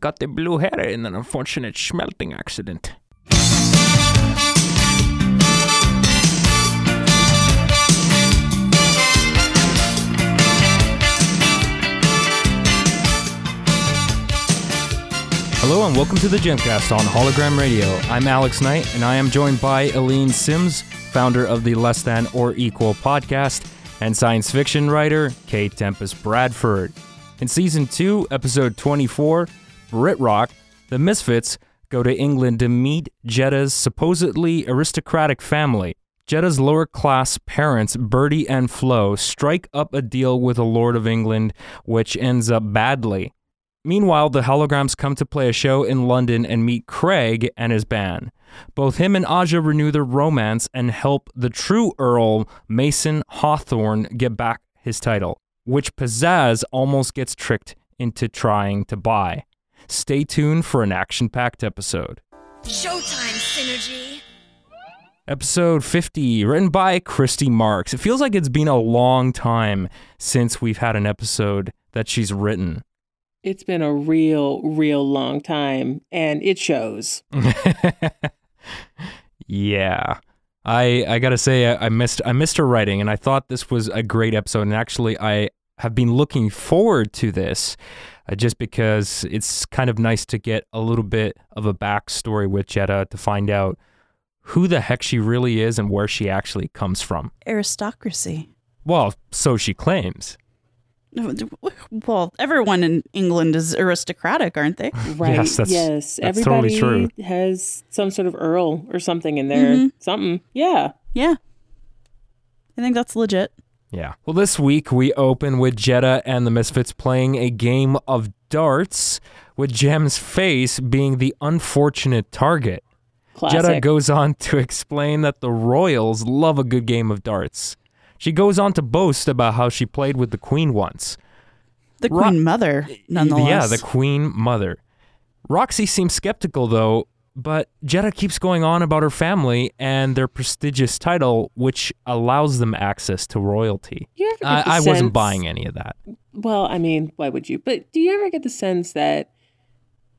Got the blue hair in an unfortunate smelting accident. Hello and welcome to the Gemcast on Hologram Radio. I'm Alex Knight and I am joined by Aline Sims, founder of the Less Than or Equal podcast, and science fiction writer Kay Tempest Bradford. In Season 2, Episode 24, Brit Rock, the Misfits go to England to meet Jetta's supposedly aristocratic family. Jetta's lower-class parents, Bertie and Flo, strike up a deal with the Lord of England, which ends up badly. Meanwhile, the Holograms come to play a show in London and meet Craig and his band. Both him and Aja renew their romance and help the true Earl, Mason Hawthorne, get back his title, which Pizzazz almost gets tricked into trying to buy. Stay tuned for an action-packed episode. Showtime, Synergy! Episode 50, written by Christy Marx. It feels like it's been a long time since we've had an episode that she's written. It's been a real long time, and it shows. Yeah. I gotta say, I missed her writing, and I thought this was a great episode, and actually I have been looking forward to this just because it's kind of nice to get a little bit of a backstory with Jetta to find out who the heck she really is and where she actually comes from. Aristocracy. Well, so she claims. Well, everyone in England is aristocratic, aren't they? Right. Yes, that's everybody totally true. Has some sort of earl or something in there. Mm-hmm. Something. Yeah. Yeah. I think that's legit. Yeah. Well, this week we open with Jetta and the Misfits playing a game of darts with Jem's face being the unfortunate target. Classic. Jetta goes on to explain that the royals love a good game of darts. She goes on to boast about how she played with the Queen once. The Queen Mother, nonetheless. Yeah, the Queen Mother. Roxy seems skeptical, though, but Jetta keeps going on about her family and their prestigious title, which allows them access to royalty. I wasn't buying any of that. Well, I mean, why would you? But do you ever get the sense that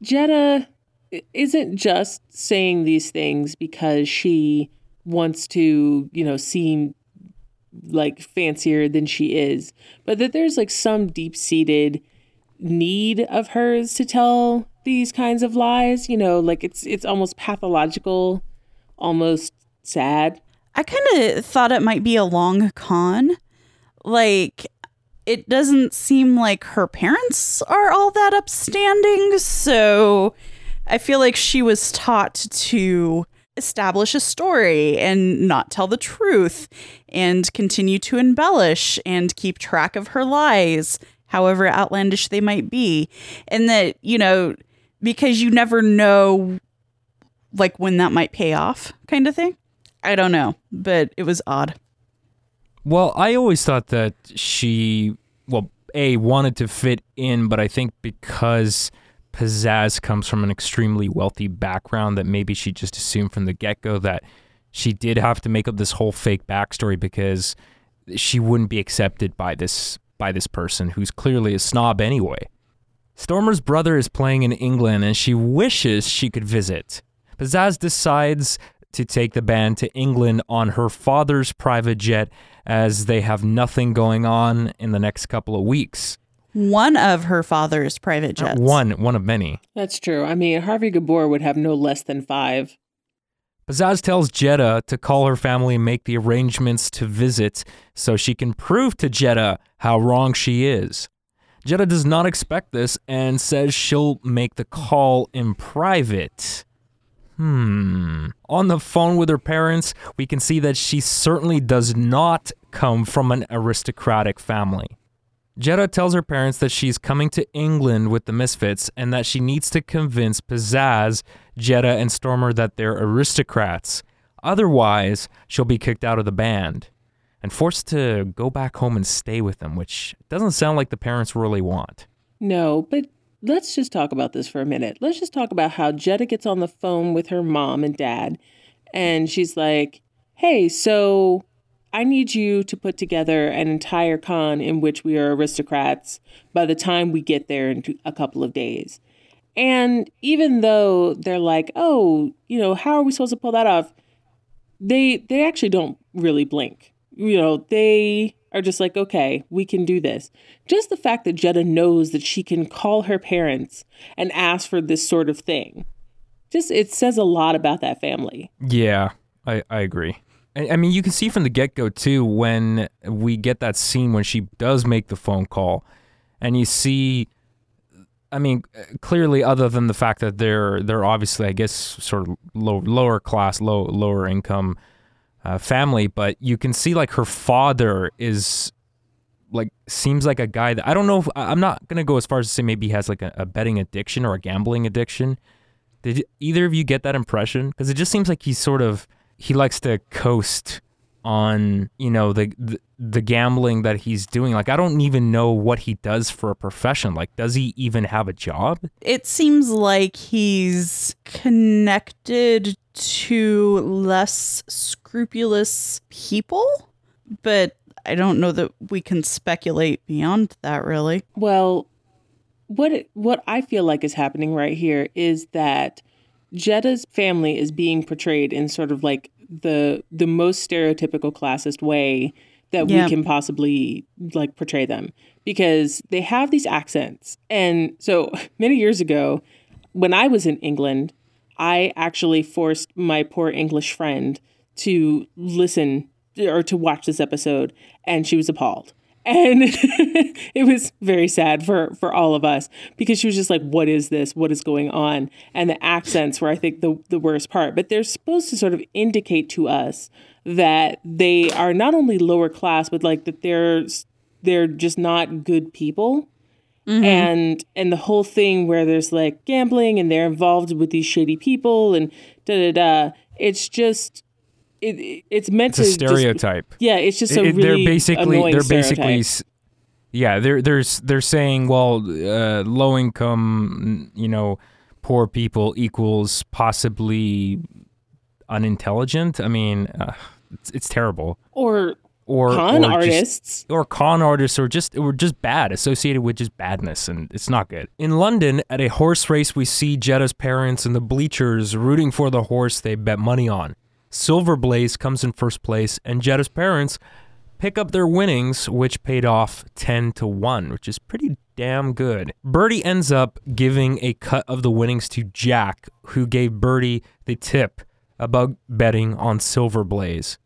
Jetta isn't just saying these things because she wants to, you know, seem like fancier than she is, but that there's like some deep-seated need of hers to tell these kinds of lies, you know, like it's almost pathological, almost sad. I kind of thought it might be a long con. Like, it doesn't seem like her parents are all that upstanding, so I feel like she was taught to establish a story and not tell the truth and continue to embellish and keep track of her lies, however outlandish they might be. And that, you know, because you never know, like, when that might pay off kind of thing. I don't know, but it was odd. Well, I always thought that she, wanted to fit in, but I think because Pizzazz comes from an extremely wealthy background that maybe she just assumed from the get-go that she did have to make up this whole fake backstory because she wouldn't be accepted by this person who's clearly a snob anyway. Stormer's brother is playing in England and she wishes she could visit. Pizzazz decides to take the band to England on her father's private jet as they have nothing going on in the next couple of weeks. One of her father's private jets. One of many. That's true. I mean, Harvey Gabor would have no less than 5. Pizzazz tells Jetta to call her family and make the arrangements to visit so she can prove to Jetta how wrong she is. Jetta does not expect this and says she'll make the call in private. On the phone with her parents, we can see that she certainly does not come from an aristocratic family. Jetta tells her parents that she's coming to England with the Misfits and that she needs to convince Pizzazz, Jetta, and Stormer that they're aristocrats. Otherwise, she'll be kicked out of the band and forced to go back home and stay with them, which doesn't sound like the parents really want. No, but let's just talk about this for a minute. Let's just talk about how Jetta gets on the phone with her mom and dad, and she's like, hey, so I need you to put together an entire con in which we are aristocrats by the time we get there in a couple of days. And even though they're like, oh, you know, how are we supposed to pull that off? They actually don't really blink. You know, they are just like, okay, we can do this. Just the fact that Jetta knows that she can call her parents and ask for this sort of thing. Just, it says a lot about that family. Yeah, I agree. I mean, you can see from the get-go, too, when we get that scene when she does make the phone call and you see... I mean, clearly, other than the fact that they're obviously, I guess, sort of lower class, lower income family, but you can see like her father is like seems like a guy that I don't know. I'm not gonna go as far as to say maybe he has like a betting addiction or a gambling addiction. Did either of you get that impression? Because it just seems like he likes to coast on, you know, the gambling that he's doing. Like, I don't even know what he does for a profession. Like, does he even have a job? It seems like he's connected to less scrupulous people, but I don't know that we can speculate beyond that, really. Well, what I feel like is happening right here is that Jetta's family is being portrayed in sort of like the most stereotypical classist way that we can possibly like portray them, because they have these accents. And so many years ago, when I was in England, I actually forced my poor English friend to listen or to watch this episode, and she was appalled. And it was very sad for all of us, because she was just like, what is this? What is going on? And the accents were, I think, the worst part. But they're supposed to sort of indicate to us that they are not only lower class, but like that they're just not good people. Mm-hmm. And the whole thing where there's like gambling and they're involved with these shady people and da-da-da. It's just... It's a stereotype. It's just a really annoying stereotype. Yeah, they're saying, well, low income, you know, poor people equals possibly unintelligent. I mean, it's terrible. Or con artists, or just bad, associated with just badness, and it's not good. In London, at a horse race, we see Jetta's parents in the bleachers rooting for the horse they bet money on. Silver Blaze comes in first place, and Jetta's parents pick up their winnings, which paid off 10-1, which is pretty damn good. Bertie ends up giving a cut of the winnings to Jack, who gave Bertie the tip about betting on Silver Blaze.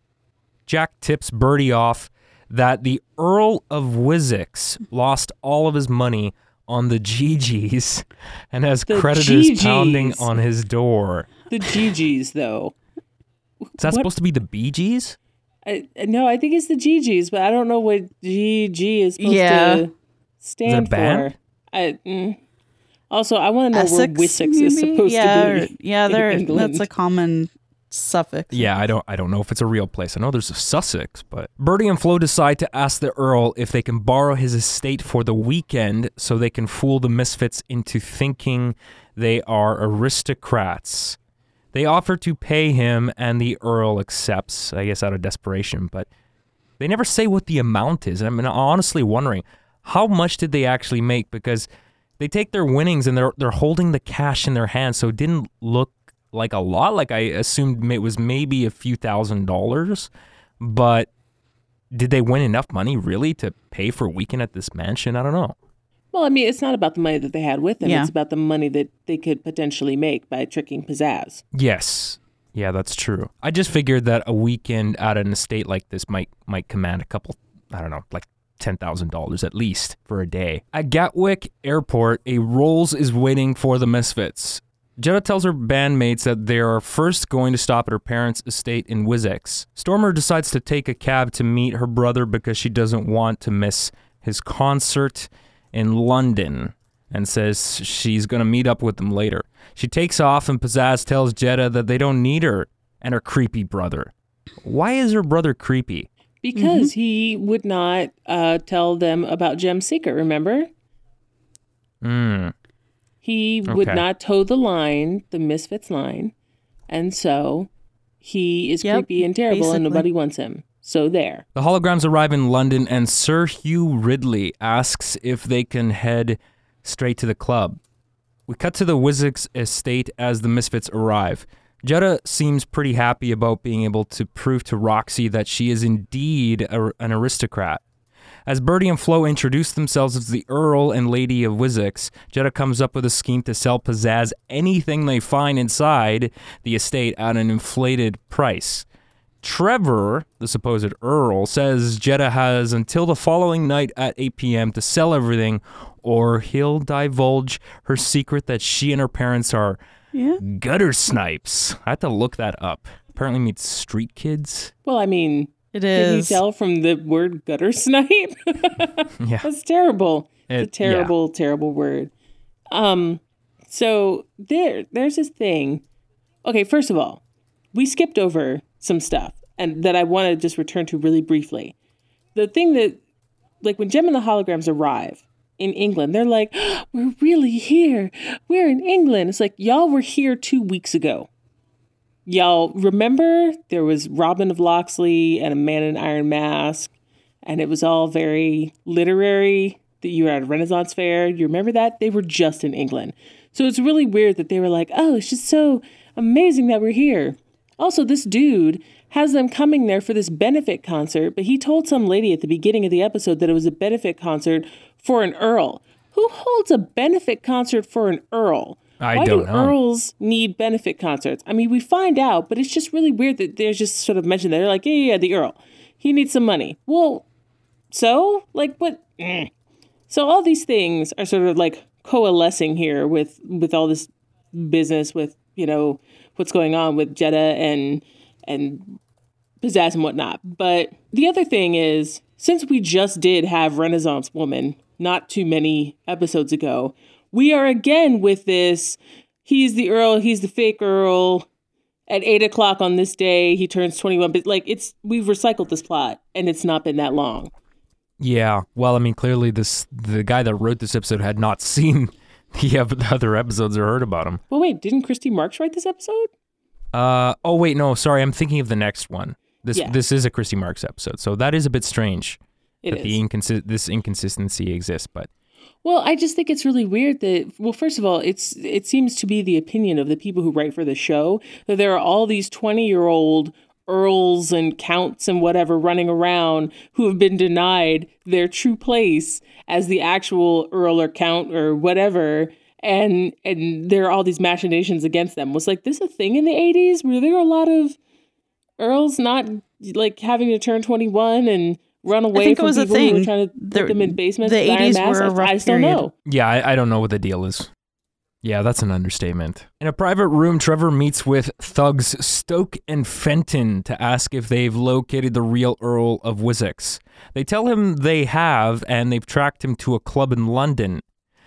Jack tips Bertie off that the Earl of Wessex lost all of his money on the GGs and has creditors pounding on his door. The GGs, though. Is that supposed to be the Bee Gees? No, I think it's the GGs, but I don't know what GG is supposed to stand for. Also, I want to know where Wessex is supposed to be. Yeah, that's a common suffix. Yeah, I don't know if it's a real place. I know there's a Sussex, but... Bertie and Flo decide to ask the Earl if they can borrow his estate for the weekend so they can fool the Misfits into thinking they are aristocrats. They offer to pay him, and the Earl accepts, I guess out of desperation, but they never say what the amount is. I mean, I'm honestly wondering, how much did they actually make? Because they take their winnings, and they're holding the cash in their hands, so it didn't look like a lot. Like, I assumed it was maybe a few $1,000s, but did they win enough money, really, to pay for a weekend at this mansion? I don't know. Well, I mean, it's not about the money that they had with them. Yeah. It's about the money that they could potentially make by tricking Pizzazz. Yes. Yeah, that's true. I just figured that a weekend at an estate like this might command a couple, I don't know, like $10,000 at least for a day. At Gatwick Airport, a Rolls is waiting for the Misfits. Jetta tells her bandmates that they are first going to stop at her parents' estate in Wessex. Stormer decides to take a cab to meet her brother because she doesn't want to miss his concert in London, and says she's going to meet up with them later. She takes off, and Pizzazz tells Jetta that they don't need her and her creepy brother. Why is her brother creepy? Because he would not tell them about Jem's secret, remember? He would not toe the line, the Misfits line, and so he is creepy and terrible, basically. And nobody wants him. So there. The holograms arrive in London, and Sir Hugh Ridley asks if they can head straight to the club. We cut to the Wessex estate as the Misfits arrive. Jetta seems pretty happy about being able to prove to Roxy that she is indeed an aristocrat. As Bertie and Flo introduce themselves as the Earl and Lady of Wessex, Jetta comes up with a scheme to sell Pizzazz anything they find inside the estate at an inflated price. Trevor, the supposed Earl, says Jetta has until the following night at 8 p.m. to sell everything, or he'll divulge her secret that she and her parents are gutter snipes. I had to look that up. Apparently means street kids. Well, I mean, it is. Can you tell from the word gutter snipe? Yeah. That's terrible. It's a terrible, terrible word. So there's this thing. Okay, first of all, we skipped over some stuff and that I want to just return to really briefly. The thing that, like, when Jem and the Holograms arrive in England, they're like, oh, we're really here. We're in England. It's like, y'all were here 2 weeks ago. Y'all remember there was Robin of Locksley and a man in an iron mask, and it was all very literary, that you were at a Renaissance fair. You remember that? They were just in England. So it's really weird that they were like, oh, it's just so amazing that we're here. Also, this dude has them coming there for this benefit concert, but he told some lady at the beginning of the episode that it was a benefit concert for an earl. Who holds a benefit concert for an earl? Why don't know. Why do earls need benefit concerts? I mean, we find out, but it's just really weird that they're just sort of mentioned that. They're like, yeah, the earl. He needs some money. Well, so? Like, what? So all these things are sort of like coalescing here with all this business with, you know, what's going on with Jetta and Pizzazz and whatnot. But the other thing is, since we just did have Renaissance Woman not too many episodes ago, we are again with this, he's the Earl, he's the fake Earl, at 8 o'clock on this day, he turns 21. But like, we've recycled this plot, and it's not been that long. Yeah, well, I mean, clearly the guy that wrote this episode had not seen the other episodes or heard about him. Well, wait, didn't Christy Marx write this episode? Sorry, I'm thinking of the next one. This is a Christy Marx episode, so that is a bit strange that this inconsistency exists, but... Well, I just think it's really weird that, well, first of all, it seems to be the opinion of the people who write for the show that there are all these 20-year-old earls and counts and whatever running around who have been denied their true place as the actual earl or count or whatever, and there are all these machinations against them. Was like this a thing in the 80s? Were there a lot of earls not like having to turn 21 and run away from people who were trying to put them in basements? The 80s were a rough period. I still know. Yeah, I don't know what the deal is. Yeah, that's an understatement. In a private room, Trevor meets with thugs Stoke and Fenton to ask if they've located the real Earl of Wessex. They tell him they have, and they've tracked him to a club in London.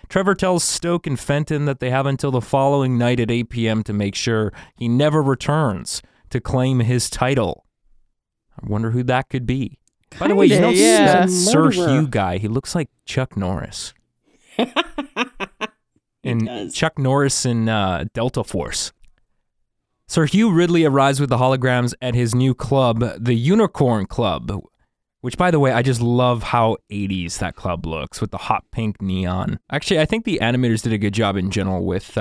Trevor tells Stoke and Fenton that they have until the following night at 8 p.m. to make sure he never returns to claim his title. I wonder who that could be. By the way, you know that Sir Hugh guy, he looks like Chuck Norris. And Chuck Norris in Delta Force. Sir Hugh Ridley arrives with the Holograms at his new club, the Unicorn Club, which, by the way, I just love how 80s that club looks with the hot pink neon. Actually, I think the animators did a good job in general with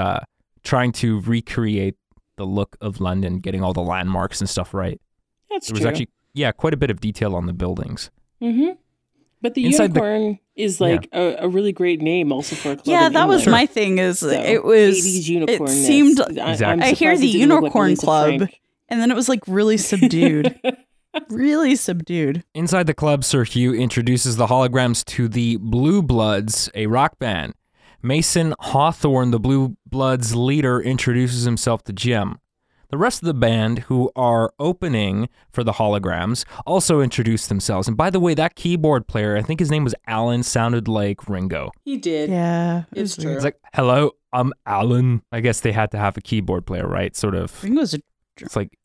trying to recreate the look of London, getting all the landmarks and stuff right. That's true. There was actually... yeah, quite a bit of detail on the buildings. Mm-hmm. But the Unicorn is like a really great name also for a club. Yeah, that was my thing is so it was 80s unicorn. It seemed I hear the Unicorn Club and then it was like really subdued. Really subdued. Inside the club, Sir Hugh introduces the Holograms to the Bluebloods, a rock band. Mason Hawthorne, the Bluebloods leader, introduces himself to Jem. The rest of the band, who are opening for the Holograms, also introduced themselves. And by the way, that keyboard player, I think his name was Alan, sounded like Ringo. He did. Yeah. It's true. It's like, hello, I'm Alan. I guess they had to have a keyboard player, right? Sort of. Ringo's a... It's like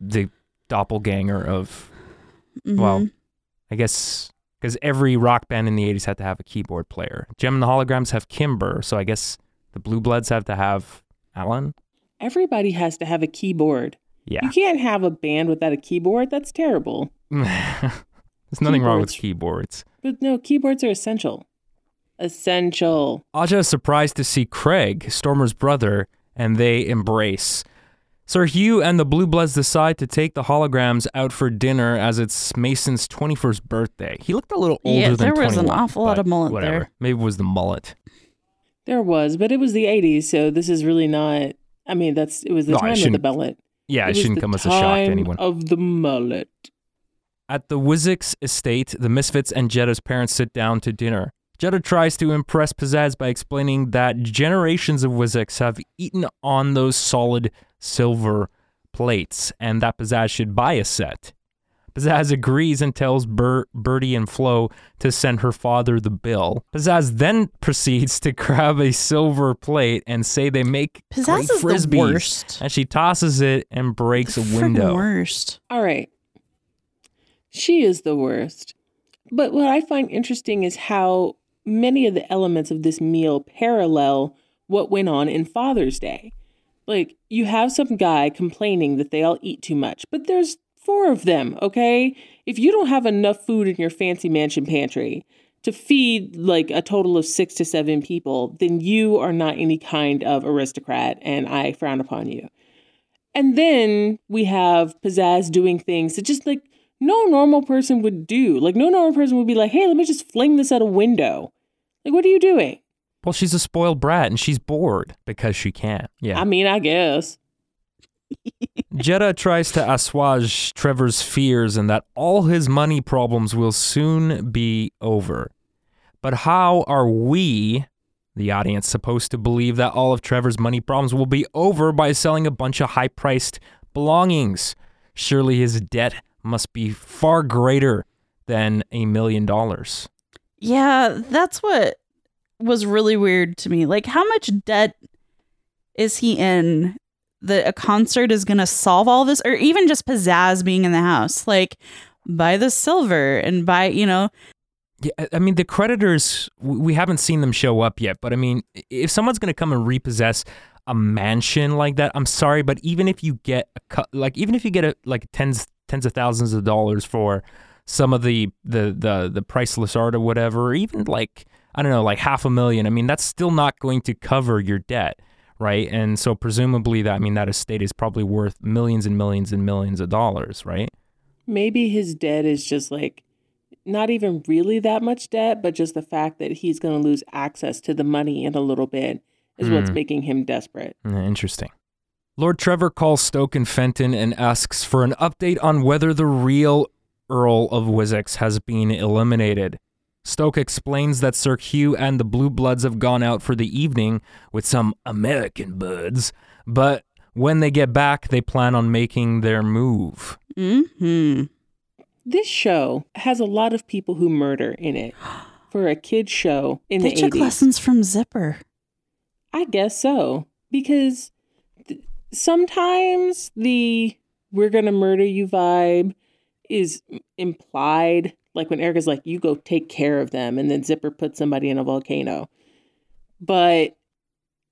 the doppelganger of... Mm-hmm. Well, I guess... Because every rock band in the 80s had to have a keyboard player. Jem and the Holograms have Kimber, so I guess the Bluebloods have to have Alan. Everybody has to have a keyboard. Yeah. You can't have a band without a keyboard. That's terrible. There's nothing wrong with keyboards. But no, keyboards are essential. essential. Aja is surprised to see Craig, Stormer's brother, and they embrace. Sir Hugh and the Bluebloods decide to take the Holograms out for dinner as it's Mason's 21st birthday. He looked a little older than 21. Yeah, there was an awful lot of mullet whatever. There. Maybe it was the mullet. There was, but it was the 80s, so this is really not... I mean, it was the time of the mullet. Yeah, it shouldn't come as a shock to anyone. Of the mullet. At the Wessex estate, the Misfits and Jetta's parents sit down to dinner. Jetta tries to impress Pizzazz by explaining that generations of Wessex have eaten on those solid silver plates and that Pizzazz should buy a set. Pizzazz agrees and tells Bertie and Flo to send her father the bill. Pizzazz then proceeds to grab a silver plate and say they make Pizzazz great frisbees. The worst. And she tosses it and breaks a window. Worst. All right. She is the worst. But what I find interesting is how many of the elements of this meal parallel what went on in Father's Day. Like, you have some guy complaining that they all eat too much, but there's 4 of them, okay? If you don't have enough food in your fancy mansion pantry to feed, like, a total of 6 to 7 people, then you are not any kind of aristocrat, and I frown upon you. And then we have Pizzazz doing things that just, like, no normal person would do. Like, no normal person would be like, hey, let me just fling this out a window. Like, what are you doing? Well, she's a spoiled brat, and she's bored because she can't. Yeah, I mean, I guess. Jetta tries to assuage Trevor's fears and that all his money problems will soon be over. But how are we, the audience, supposed to believe that all of Trevor's money problems will be over by selling a bunch of high-priced belongings? Surely his debt must be far greater than $1 million. Yeah, that's what... was really weird to me. Like, how much debt is he in that a concert is going to solve all this? Or even just Pizzazz being in the house. Like, buy the silver and buy, you know. Yeah, I mean, the creditors, we haven't seen them show up yet. But, I mean, if someone's going to come and repossess a mansion like that, I'm sorry, but even if you get, tens of thousands of dollars for some of the priceless art or whatever, or even, like... I don't know, like $500,000. I mean, that's still not going to cover your debt, right? And so presumably that estate is probably worth millions and millions and millions of dollars, right? Maybe his debt is just like not even really that much debt, but just the fact that he's going to lose access to the money in a little bit is what's making him desperate. Interesting. Lord Trevor calls Stoke and Fenton and asks for an update on whether the real Earl of Wessex has been eliminated. Stoke explains that Sir Hugh and the Bluebloods have gone out for the evening with some American buds, but when they get back, they plan on making their move. Mm-hmm. This show has a lot of people who murder in it for a kid's show in the 80s. They took lessons from Zipper. I guess so, because sometimes the we're gonna murder you vibe is implied. Like when Erica's like, you go take care of them. And then Zipper puts somebody in a volcano. But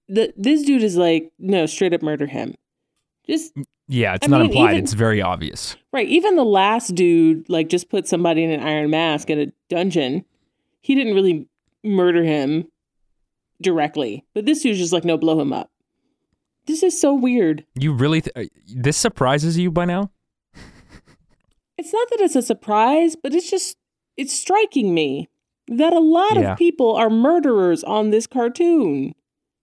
this dude is like, no, straight up murder him. Just yeah, it's not implied. It's very obvious. Right. Even the last dude, like just put somebody in an iron mask in a dungeon. He didn't really murder him directly. But this dude's just like, no, blow him up. This is so weird. You really, this surprises you by now? It's not that it's a surprise, but it's just, it's striking me that a lot of people are murderers on this cartoon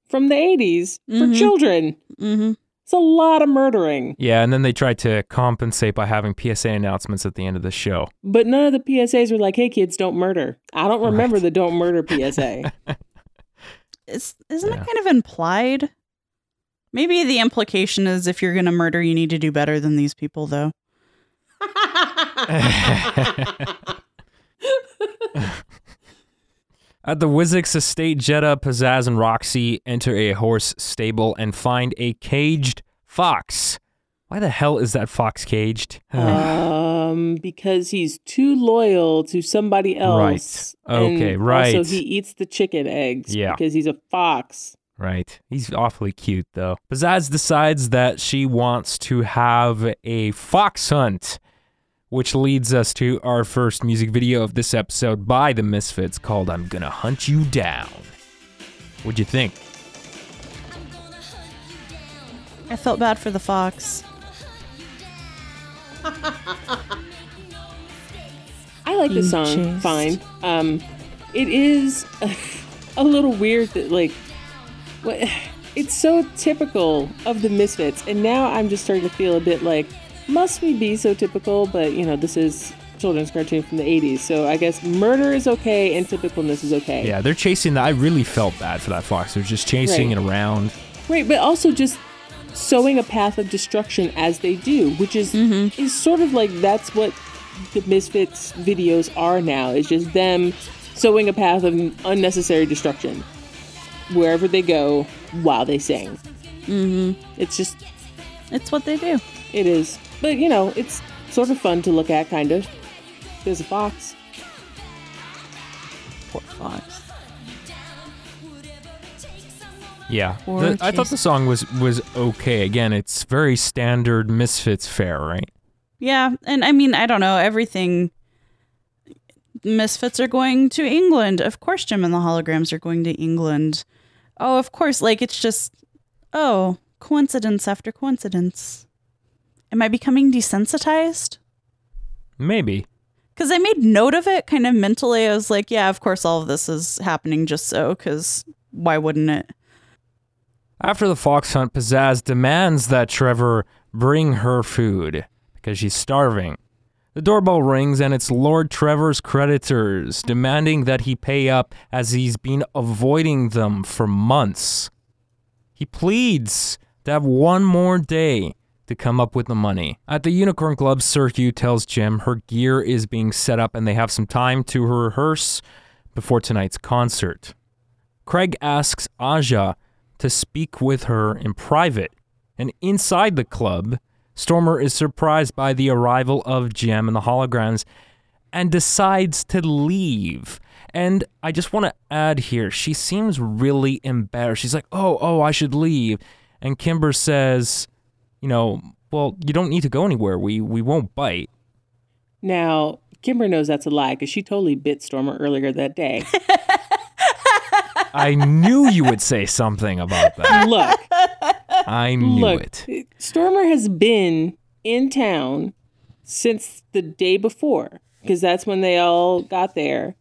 from the 80s for children. Mm-hmm. It's a lot of murdering. Yeah, and then they tried to compensate by having PSA announcements at the end of the show. But none of the PSAs were like, hey, kids, don't murder. I don't remember the don't murder PSA. Isn't it kind of implied? Maybe the implication is if you're going to murder, you need to do better than these people, though. At the Wessex estate, Jetta, Pizzazz, and Roxy enter a horse stable and find a caged fox. Why the hell is that fox caged? Because he's too loyal to somebody else. Right. Okay, right. Also, he eats the chicken eggs because he's a fox. Right. He's awfully cute, though. Pizzazz decides that she wants to have a fox hunt, which leads us to our first music video of this episode by the Misfits called I'm Gonna Hunt You Down. What'd you think? I felt bad for the fox. I like the song, fine. It is a little weird that, like, what, it's so typical of the Misfits, and now I'm just starting to feel a bit like, must we be so typical? But, you know, this is children's cartoon from the 80s, so I guess murder is okay and typicalness is okay. Yeah, they're chasing I really felt bad for that fox. They're just chasing it around. Right, but also just sowing a path of destruction as they do, which is sort of like that's what the Misfits videos are now. It's just them sowing a path of unnecessary destruction wherever they go while they sing. It's just... it's what they do. It is. But, you know, it's sort of fun to look at, kind of. There's a fox. Poor fox. Yeah. I thought the song was okay. Again, it's very standard Misfits fare, right? Yeah, and I mean, I don't know, everything. Misfits are going to England. Of course, Jem and the Holograms are going to England. Oh, of course, like, it's just, oh, coincidence after coincidence. Am I becoming desensitized? Maybe. Because I made note of it kind of mentally. I was like, yeah, of course, all of this is happening just so, because why wouldn't it? After the fox hunt, Pizzazz demands that Trevor bring her food, because she's starving. The doorbell rings and it's Lord Trevor's creditors demanding that he pay up as he's been avoiding them for months. He pleads to have one more day to come up with the money. At the Unicorn Club, Sir Hugh tells Jem her gear is being set up and they have some time to rehearse before tonight's concert. Craig asks Aja to speak with her in private, and inside the club, Stormer is surprised by the arrival of Jem and the Holograms and decides to leave. And I just want to add here, she seems really embarrassed. She's like, oh, I should leave. And Kimber says, you know, well, you don't need to go anywhere. We won't bite. Now, Kimber knows that's a lie because she totally bit Stormer earlier that day. I knew you would say something about that. Look. I knew it. Stormer has been in town since the day before, because that's when they all got there.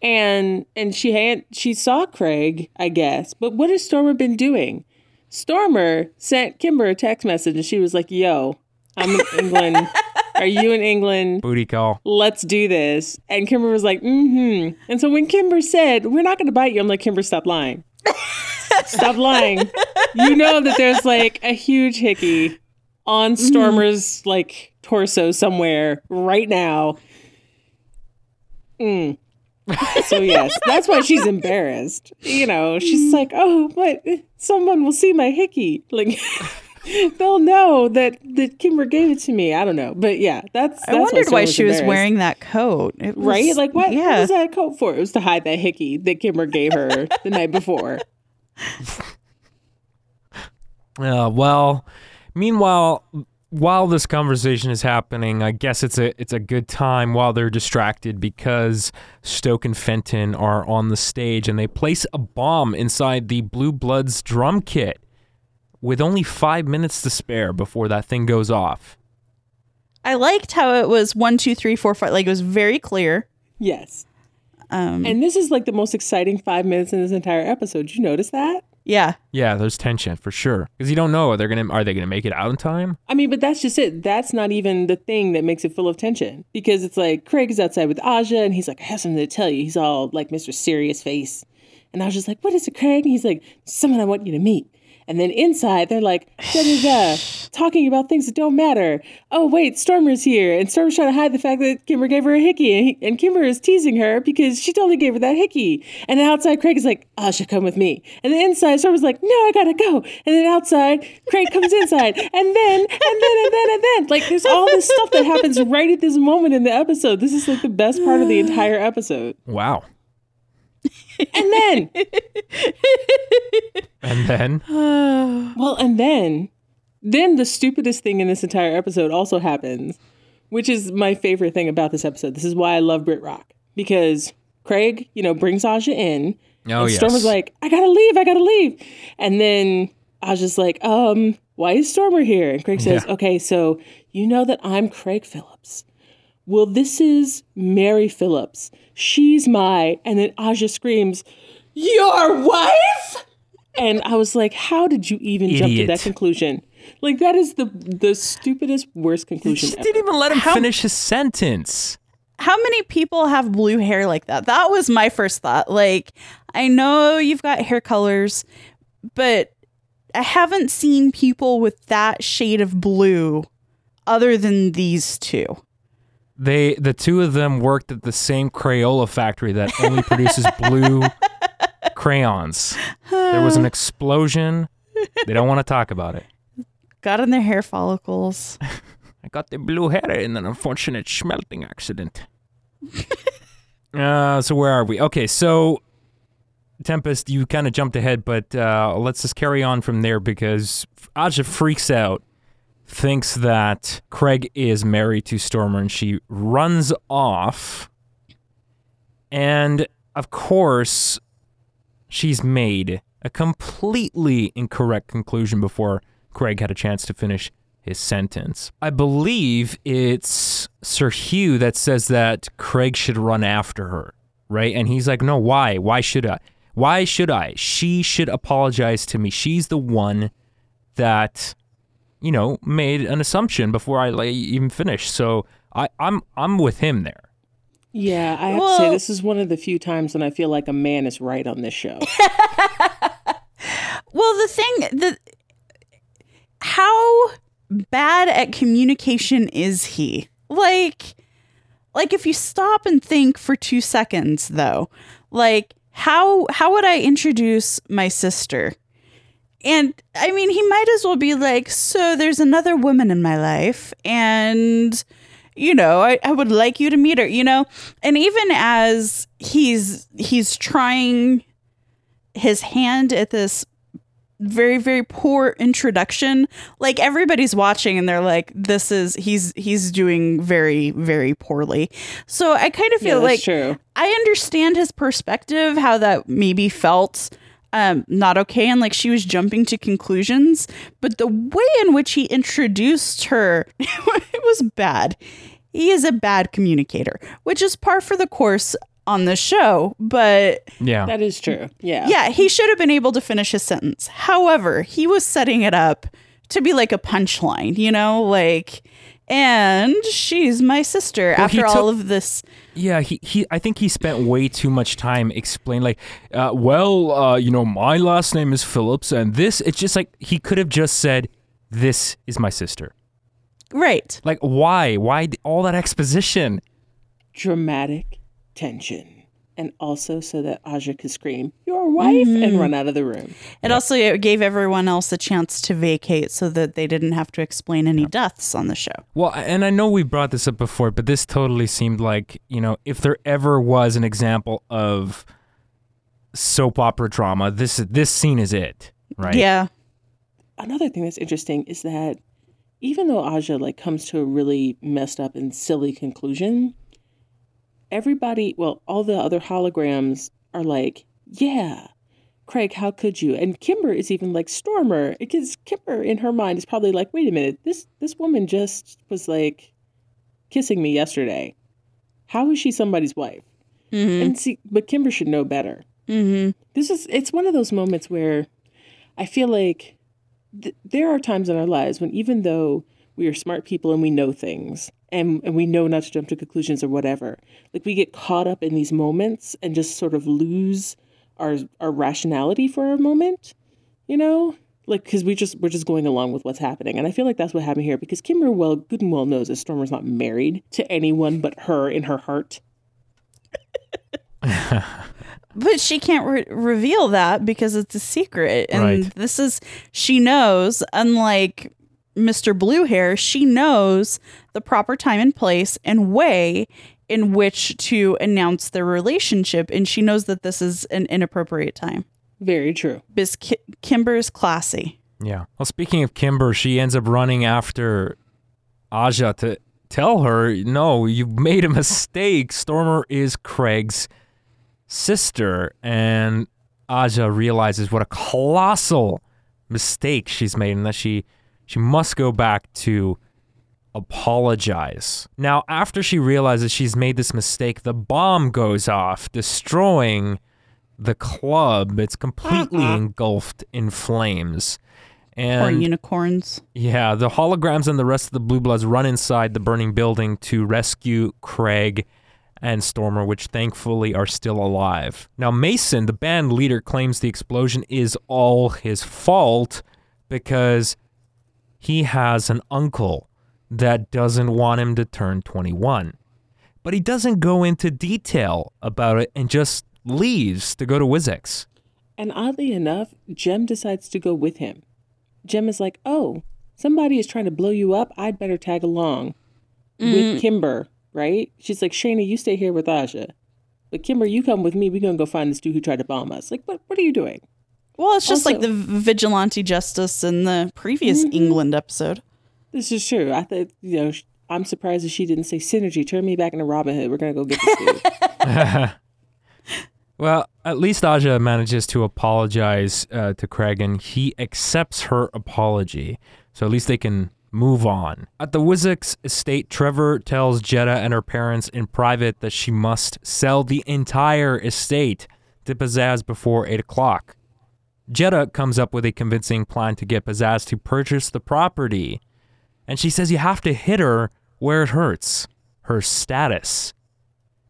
And she saw Craig, I guess. But what has Stormer been doing? Stormer sent Kimber a text message and she was like, yo, I'm in England. Are you in England? Booty call. Let's do this. And Kimber was like, And so when Kimber said, we're not going to bite you, I'm like, Kimber, stop lying. Stop lying. You know that there's like a huge hickey on Stormer's like torso somewhere right now. So yes, that's why she's embarrassed. You know, she's like, oh, but someone will see my hickey. Like they'll know that Kimber gave it to me. I don't know. But yeah, I wondered why she was wearing that coat. Right? Like what was that coat for? It was to hide that hickey that Kimber gave her the night before. Well, meanwhile, while this conversation is happening, I guess it's a good time while they're distracted because Stoke and Fenton are on the stage and they place a bomb inside the Bluebloods drum kit with only 5 minutes to spare before that thing goes off. I liked how it was 1, 2, 3, 4, 5. Like, it was very clear. Yes. And this is like the most exciting 5 minutes in this entire episode. Did you notice that? Yeah. Yeah, there's tension for sure. Because you don't know, are they gonna make it out in time? I mean, but that's just it. That's not even the thing that makes it full of tension. Because it's like Craig is outside with Aja and he's like, I have something to tell you. He's all like Mr. Serious Face. And I was just like, what is it, Craig? And he's like, someone I want you to meet. And then inside, they're like, da-da-da, talking about things that don't matter. Oh, wait, Stormer's here. And Stormer's trying to hide the fact that Kimber gave her a hickey. And Kimber is teasing her because she totally gave her that hickey. And then outside, Craig is like, Aja, come with me. And then inside, Stormer's like, no, I gotta go. And then outside, Craig comes inside. And then. Like, there's all this stuff that happens right at this moment in the episode. This is like the best part of the entire episode. Wow. And then? Well, and then the stupidest thing in this entire episode also happens, which is my favorite thing about this episode. This is why I love Brit Rock, because Craig, you know, brings Aja in. Oh, and Stormer's like, I gotta leave. And then Aja's like, why is Stormer here? And Craig says, okay, so you know that I'm Craig Phillips. Well, this is Mary Phillips. She's my, and then Aja screams, your wife? And I was like, how did you even jump to that conclusion? Like, that is the stupidest, worst conclusion ever. She didn't even let him finish his sentence. How many people have blue hair like that? That was my first thought. Like, I know you've got hair colors, but I haven't seen people with that shade of blue other than these two. The two of them worked at the same Crayola factory that only produces blue crayons. There was an explosion. They don't want to talk about it. Got in their hair follicles. I got the blue hair in an unfortunate smelting accident. So where are we? Okay, so Tempest, you kind of jumped ahead, but let's just carry on from there, because Aja freaks out, thinks that Craig is married to Stormer, and she runs off. And of course, she's made a completely incorrect conclusion before Craig had a chance to finish his sentence. I believe it's Sir Hugh that says that Craig should run after her, right? And he's like, no, why? Why should I? She should apologize to me. She's the one that, you know, made an assumption before I even finished. So I'm with him there. Yeah, I have to say, this is one of the few times when I feel like a man is right on this show. Well, how bad at communication is he? Like if you stop and think for 2 seconds, though, like how would I introduce my sister? And I mean, he might as well be like, so there's another woman in my life, and, you know, I would like you to meet her, you know? And even as he's trying his hand at this very, very poor introduction, like, everybody's watching and they're like, this is, he's doing very, very poorly. So I kind of feel like true. I understand his perspective, how that maybe felt not okay, and like she was jumping to conclusions, but the way in which he introduced her, it was bad. He is a bad communicator, which is par for the course on the show, but yeah, that is true. Yeah, he should have been able to finish his sentence. However, he was setting it up to be like a punchline, you know, like, and she's my sister. Well, after all of this. Yeah, he. I think he spent way too much time explaining, like, you know, my last name is Phillips, and this, it's just like, he could have just said, this is my sister. Right. Like, why? Why all that exposition? Dramatic tension. And also so that Aja could scream, your wife, and run out of the room. And also it gave everyone else a chance to vacate so that they didn't have to explain any deaths on the show. Well, and I know we brought this up before, but this totally seemed like, you know, if there ever was an example of soap opera drama, this scene is it, right? Yeah. Another thing that's interesting is that even though Aja, like, comes to a really messed up and silly conclusion, everybody, well, all the other holograms are like, yeah, Craig, how could you? And Kimber is even like, Stormer. Because Kimber, in her mind, is probably like, wait a minute, this woman just was like kissing me yesterday. How is she somebody's wife? Mm-hmm. And see, but Kimber should know better. Mm-hmm. It's one of those moments where I feel like there are times in our lives when, even though we are smart people and we know things, and we know not to jump to conclusions or whatever, like, we get caught up in these moments and just sort of lose our rationality for a moment, you know, like, because we're just going along with what's happening. And I feel like that's what happened here, because Kimber good and well knows that Stormer's not married to anyone but her in her heart. But she can't reveal that because it's a secret. And right. She knows, unlike Mr. Blue Hair, she knows the proper time and place and way in which to announce their relationship, and she knows that this is an inappropriate time. Very true. Because Kimber's classy. Yeah. Well, speaking of Kimber, she ends up running after Aja to tell her, no, you've made a mistake. Stormer is Craig's sister. And Aja realizes what a colossal mistake she's made and that she must go back to apologize. Now, after she realizes she's made this mistake, the bomb goes off, destroying the club. It's completely engulfed in flames. Or unicorns. Yeah, the holograms and the rest of the Bluebloods run inside the burning building to rescue Craig and Stormer, which thankfully are still alive. Now, Mason, the band leader, claims the explosion is all his fault because he has an uncle that doesn't want him to turn 21. But he doesn't go into detail about it and just leaves to go to Wessex. And oddly enough, Jem decides to go with him. Jem is like, oh, somebody is trying to blow you up. I'd better tag along with Kimber, right? She's like, Shayna, you stay here with Aja. But Kimber, you come with me. We're going to go find this dude who tried to bomb us. Like, what are you doing? Well, it's just also, like the vigilante justice in the previous England episode. This is true. I thought, you know, I'm surprised that she didn't say, Synergy, turn me back into Robin Hood. We're going to go get this dude. Well, at least Aja manages to apologize to Craig, and he accepts her apology. So at least they can move on. At the Wessex estate, Trevor tells Jetta and her parents in private that she must sell the entire estate to Pizzazz before 8 o'clock. Jetta comes up with a convincing plan to get Pizzazz to purchase the property, and she says you have to hit her where it hurts, her status.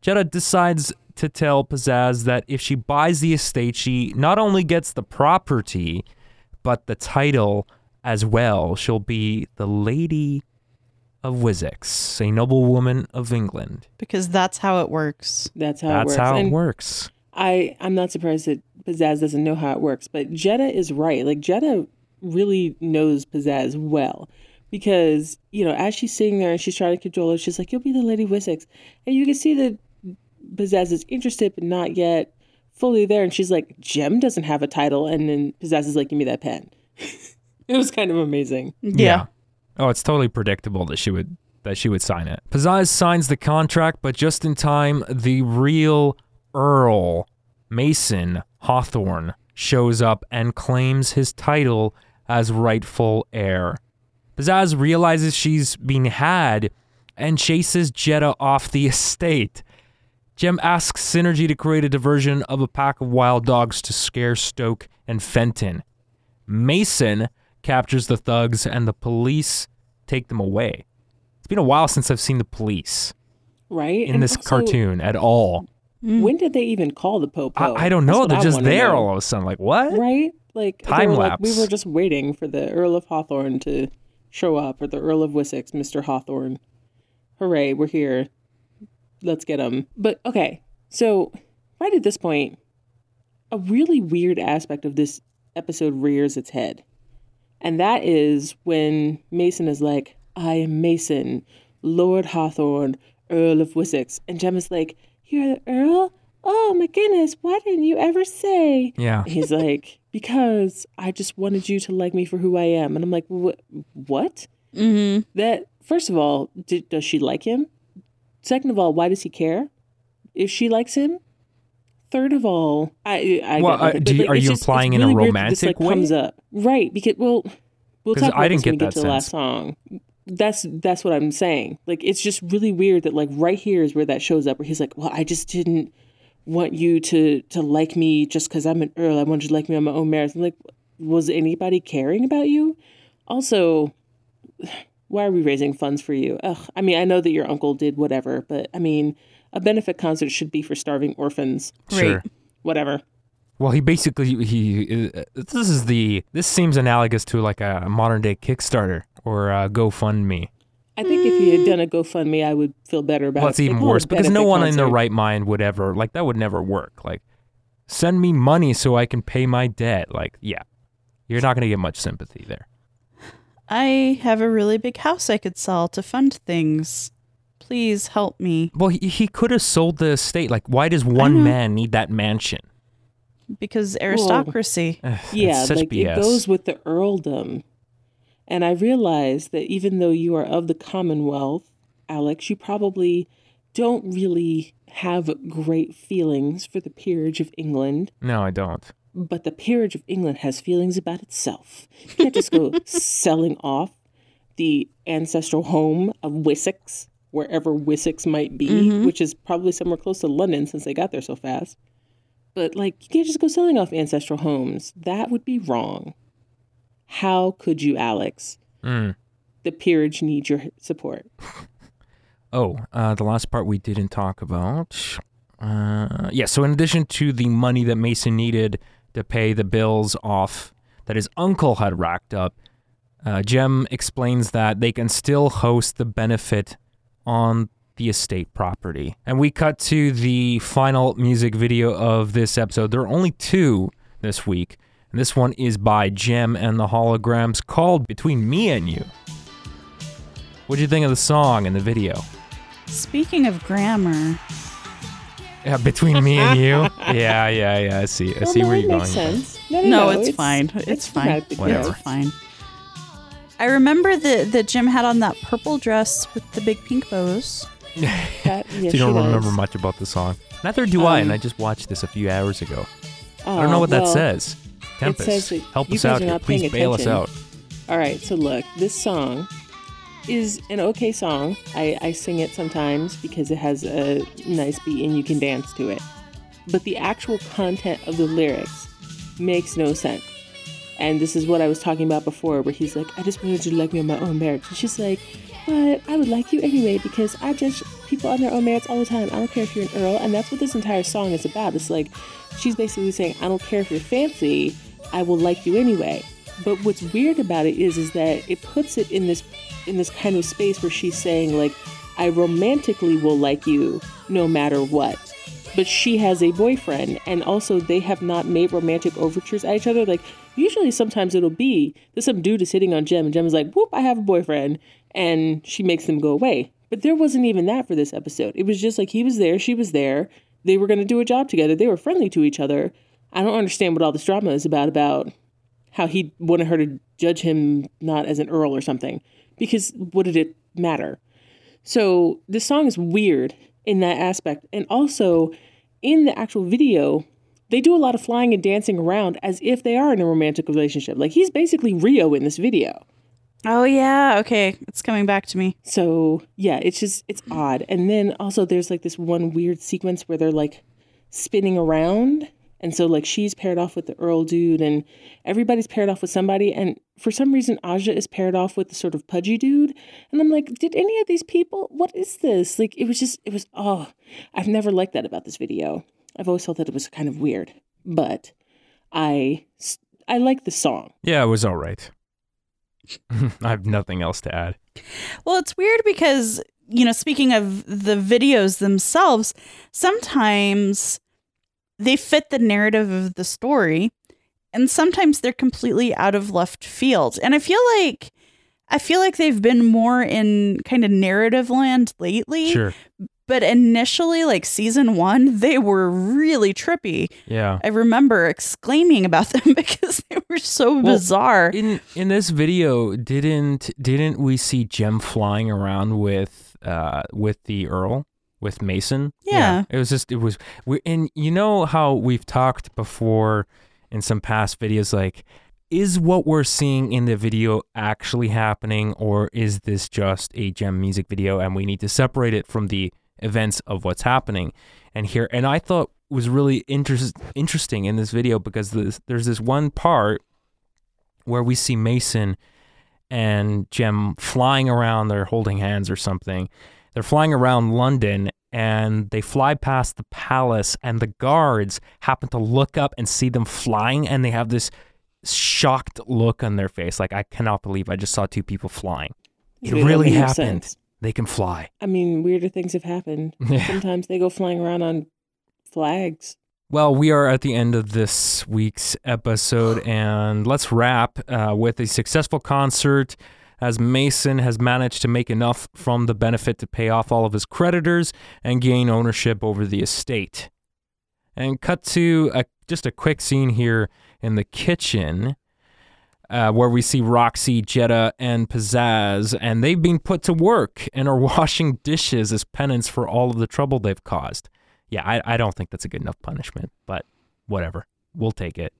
Jetta decides to tell Pizzazz that if she buys the estate, she not only gets the property, but the title as well. She'll be the Lady of Wessex, a noblewoman of England. Because that's how it works. That's how it works. I'm not surprised that Pizzazz doesn't know how it works, but Jetta is right. Like, Jetta really knows Pizzazz well. Because, you know, as she's sitting there and she's trying to cajole her, she's like, you'll be the Lady of Wessex. And you can see that Pizzazz is interested, but not yet fully there. And she's like, Jem doesn't have a title. And then Pizzazz is like, give me that pen. It was kind of amazing. Yeah. Oh, it's totally predictable that she would sign it. Pizzazz signs the contract, but just in time, the real Earl, Mason Hawthorne, shows up and claims his title as rightful heir. Pizzazz realizes she's been had and chases Jetta off the estate. Jem asks Synergy to create a diversion of a pack of wild dogs to scare Stoke and Fenton. Mason captures the thugs and the police take them away. It's been a while since I've seen the police cartoon at all. When did they even call the po-po? I don't know. They're just there all of a sudden. Like, what? Right? Like, time lapse. Like, we were just waiting for the Earl of Hawthorne to show up, or the Earl of Wessex, Mr. Hawthorne. Hooray, we're here. Let's get them. But, okay, so right at this point, a really weird aspect of this episode rears its head. And that is when Mason is like, I am Mason, Lord Hawthorne, Earl of Wessex. And Jem is like, you're the Earl? Oh, my goodness, why didn't you ever say? Yeah. He's like, because I just wanted you to like me for who I am. And I'm like, what? Mm-hmm. That, first of all, does she like him? Second of all, why does he care if she likes him? Third of all, are you implying in really a romantic way? Comes up. Right, because we'll talk about this when we get to the last song. That's what I'm saying. Like, it's just really weird that, like, right here is where that shows up, where he's like, well, I just didn't want you to like me just because I'm an Earl. I wanted you to like me on my own merits. I'm like, was anybody caring about you? Also, why are we raising funds for you? Ugh. I mean, I know that your uncle did whatever, but I mean, a benefit concert should be for starving orphans. Sure. Right. Whatever. Well, he basically, this seems analogous to like a modern day Kickstarter or a GoFundMe. I think if he had done a GoFundMe, I would feel better about it. Well, it's even worse because no one in their right mind would ever, like, that would never work. Like, send me money so I can pay my debt. Like, yeah, you're not going to get much sympathy there. I have a really big house I could sell to fund things. Please help me. Well, he could have sold the estate. Like, why does one man need that mansion? Because aristocracy. Well, yeah, such like BS. It goes with the earldom. And I realize that even though you are of the Commonwealth, Alex, you probably don't really have great feelings for the peerage of England. No, I don't. But the peerage of England has feelings about itself. You can't just go selling off the ancestral home of Wessex, wherever Wessex might be, mm-hmm. which is probably somewhere close to London since they got there so fast. But, like, you can't just go selling off ancestral homes. That would be wrong. How could you, Alex? Mm. The peerage needs your support. The last part we didn't talk about. So in addition to the money that Mason needed to pay the bills off that his uncle had racked up, Jem explains that they can still host the benefit on the estate property. And we cut to the final music video of this episode. There are only two this week. And this one is by Jem and the Holograms called Between Me and You. What do you think of the song and the video? Speaking of grammar... Between Me and You? Yeah, I see where you're going. Sense. No, it's fine. It's fine. Whatever. It's fine. I remember that Jem had on that purple dress with the big pink bows. So you don't remember much about the song. Neither do I, and I just watched this a few hours ago. I don't know what that says. Tempest, it says that help us out here. Please bail us out. All right, so look, this song is an okay song. I sing it sometimes because it has a nice beat and you can dance to it. But the actual content of the lyrics makes no sense. And this is what I was talking about before, where he's like, I just wanted you to like me on my own merits. And she's like, but I would like you anyway because I judge people on their own merits all the time. I don't care if you're an earl. And that's what this entire song is about. It's like, she's basically saying, I don't care if you're fancy, I will like you anyway. But what's weird about it is that it puts it in this kind of space where she's saying, like, I romantically will like you no matter what. But she has a boyfriend, and also they have not made romantic overtures at each other. Like, usually sometimes it'll be that some dude is hitting on Jem, and Jem is like, whoop, I have a boyfriend, and she makes them go away. But there wasn't even that for this episode. It was just like, he was there, she was there, they were going to do a job together, they were friendly to each other. I don't understand what all this drama is about how he wanted her to judge him not as an earl or something. Because what did it matter? So this song is weird in that aspect. And also, in the actual video, they do a lot of flying and dancing around as if they are in a romantic relationship. Like, he's basically Rio in this video. Oh, yeah. Okay. It's coming back to me. So, yeah, it's odd. And then also there's, like, this one weird sequence where they're, like, spinning around. And so, like, she's paired off with the Earl dude, and everybody's paired off with somebody. And for some reason, Aja is paired off with the sort of pudgy dude. And I'm like, did any of these people, what is this? Like, I've never liked that about this video. I've always felt that it was kind of weird. But I like the song. Yeah, it was all right. I have nothing else to add. Well, it's weird because, you know, speaking of the videos themselves, sometimes... they fit the narrative of the story, and sometimes they're completely out of left field. And I feel like they've been more in kind of narrative land lately. Sure. But initially, like season 1, they were really trippy. Yeah. I remember exclaiming about them because they were so bizarre. In this video, didn't we see Jem flying around with the Earl? With Mason. Yeah. And you know how we've talked before in some past videos, like, is what we're seeing in the video actually happening, or is this just a Jem music video and we need to separate it from the events of what's happening? And here, and I thought it was really interesting in this video because there's this one part where we see Mason and Jem flying around, they're holding hands or something. They're flying around London, and they fly past the palace, and the guards happen to look up and see them flying, and they have this shocked look on their face. Like, I cannot believe I just saw two people flying. It really happened. Sense. They can fly. I mean, weirder things have happened. Sometimes they go flying around on flags. Well, we are at the end of this week's episode, and let's wrap with a successful concert, as Mason has managed to make enough from the benefit to pay off all of his creditors and gain ownership over the estate. And cut to just a quick scene here in the kitchen where we see Roxy, Jetta, and Pizzazz, and they've been put to work and are washing dishes as penance for all of the trouble they've caused. Yeah, I don't think that's a good enough punishment, but whatever. We'll take it.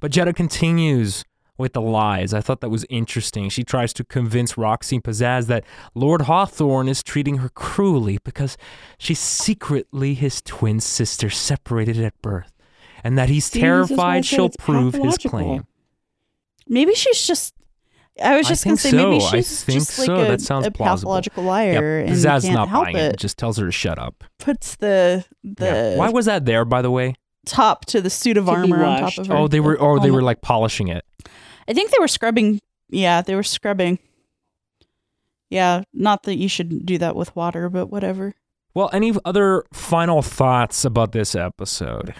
But Jetta continues with the lies. I thought that was interesting. She tries to convince Roxy and Pizzazz that Lord Hawthorne is treating her cruelly because she's secretly his twin sister, separated at birth, and that he's terrified she'll prove his claim. Maybe she's just... I was just going to say, maybe she's just like a pathological liar, and Pizzazz not buying it. Just tells her to shut up. Puts the... Why was that there, by the way? Top to the suit of armor on top of her. They were like polishing it. I think they were scrubbing. Yeah, they were scrubbing. Yeah, not that you should do that with water, but whatever. Well, any other final thoughts about this episode?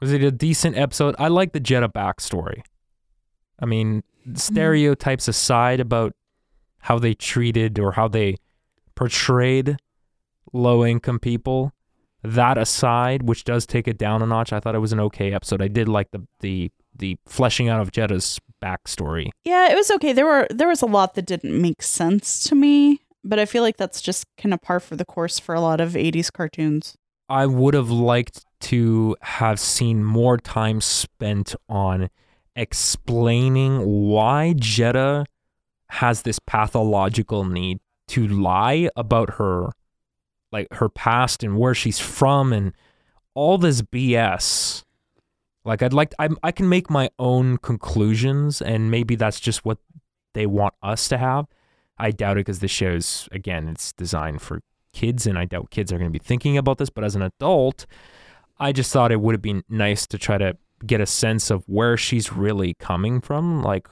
Was it a decent episode? I like the Jetta backstory. I mean, stereotypes aside about how they treated or how they portrayed low-income people, that aside, which does take it down a notch, I thought it was an okay episode. I did like the fleshing out of Jetta's backstory. Yeah, it was okay. There was a lot that didn't make sense to me, but I feel like that's just kind of par for the course for a lot of 80s cartoons. I would have liked to have seen more time spent on explaining why Jetta has this pathological need to lie about her, like her past and where she's from and all this BS. Like I can make my own conclusions, and maybe that's just what they want us to have. I doubt it, because the show's, again, it's designed for kids, and I doubt kids are going to be thinking about this. But as an adult, I just thought it would have been nice to try to get a sense of where she's really coming from. Like,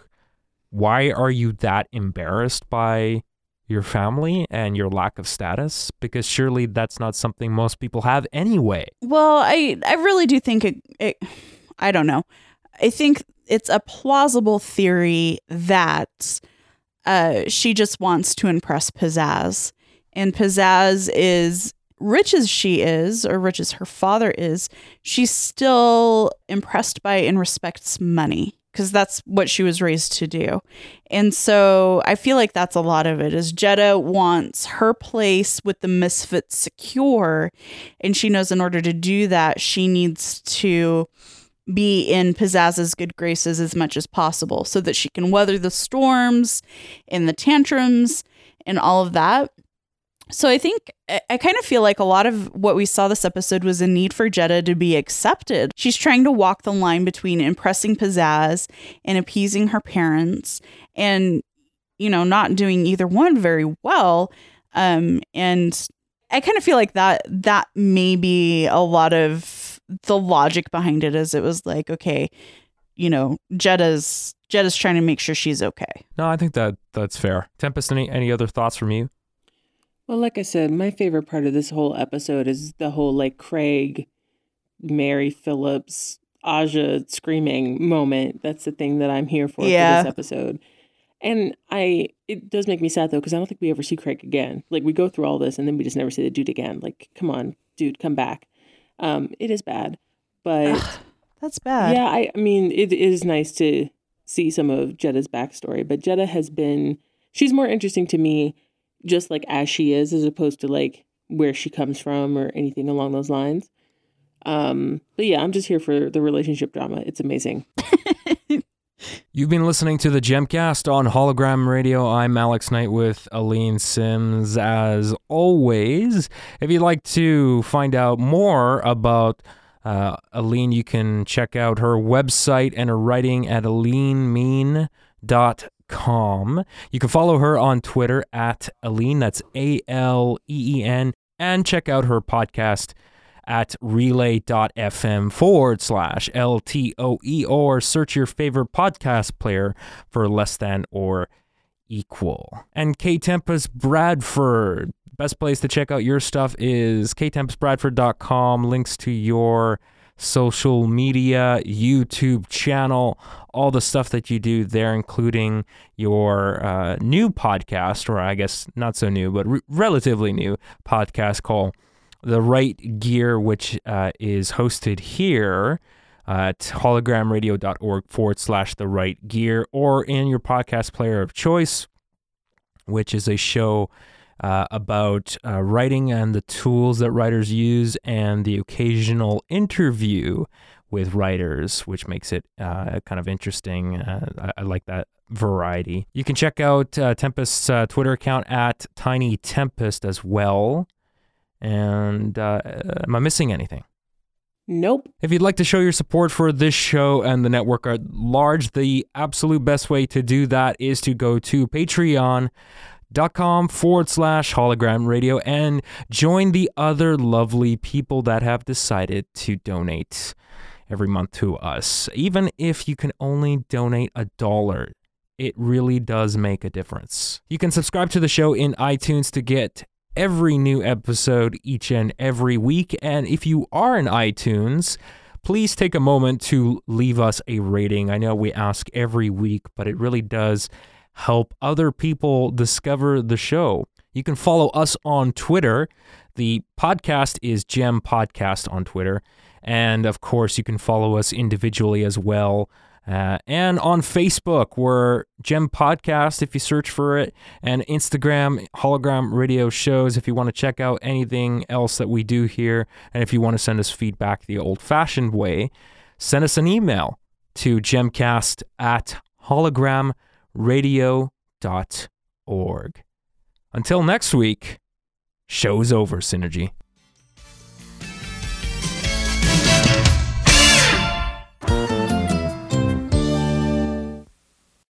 why are you that embarrassed by your family and your lack of status? Because surely that's not something most people have anyway. Well, I really do think it I don't know. I think it's a plausible theory that she just wants to impress Pizzazz. And Pizzazz is rich as she is, or rich as her father is, she's still impressed by and respects money, because that's what she was raised to do. And so I feel like that's a lot of it, is Jetta wants her place with the Misfits secure, and she knows in order to do that, she needs to be in Pizzazz's good graces as much as possible so that she can weather the storms and the tantrums and all of that. So I think I kind of feel like a lot of what we saw this episode was a need for Jetta to be accepted. She's trying to walk the line between impressing Pizzazz and appeasing her parents, and, you know, not doing either one very well. And I kind of feel like that may be a lot of the logic behind it, as it was like, okay, you know, Jetta's trying to make sure she's okay. No, I think that's fair. Tempest, any other thoughts from you? Well, like I said, my favorite part of this whole episode is the whole, like, Craig, Mary Phillips, Aja screaming moment. That's the thing that I'm here for this episode. And it does make me sad, though, because I don't think we ever see Craig again. Like, we go through all this, and then we just never see the dude again. Like, come on, dude, come back. It is bad. But... Ugh, that's bad. Yeah, I mean, it is nice to see some of Jetta's backstory. But Jetta has been... She's more interesting to me just like as she is, as opposed to like where she comes from or anything along those lines. But yeah, I'm just here for the relationship drama. It's amazing. You've been listening to the Gemcast on Hologram Radio. I'm Alex Knight with Aline Sims, as always. If you'd like to find out more about Aline, you can check out her website and her writing at alinemean.com. You can follow her on Twitter at Aline, that's A-L-E-E-N, and check out her podcast at relay.fm/LTOE, or search your favorite podcast player for Less Than or Equal. And K-Tempest Bradford, best place to check out your stuff is ktempestbradford.com, links to your social media, YouTube channel, all the stuff that you do there, including your new podcast, or I guess not so new, but relatively new podcast called The Right Gear, which is hosted here It's hologramradio.org/the right gear, or in your podcast player of choice, which is a show about writing and the tools that writers use, and the occasional interview with writers, which makes it kind of interesting. I like that variety. You can check out Tempest's Twitter account at Tiny Tempest as well. And am I missing anything? Nope. If you'd like to show your support for this show and the network at large, the absolute best way to do that is to go to patreon.com/hologram radio and join the other lovely people that have decided to donate every month to us. Even if you can only donate $1, it really does make a difference. You can subscribe to the show in iTunes to get every new episode each and every week. And if you are in iTunes, please take a moment to leave us a rating. I know we ask every week, but it really does help other people discover the show. You can follow us on Twitter. The podcast is Jem Podcast on Twitter. And of course, you can follow us individually as well. And on Facebook, we're Jem Podcast if you search for it, and Instagram, Hologram Radio Shows if you want to check out anything else that we do here. And if you want to send us feedback the old-fashioned way, send us an email to gemcast@hologramradio.org. Until next week, show's over, Synergy.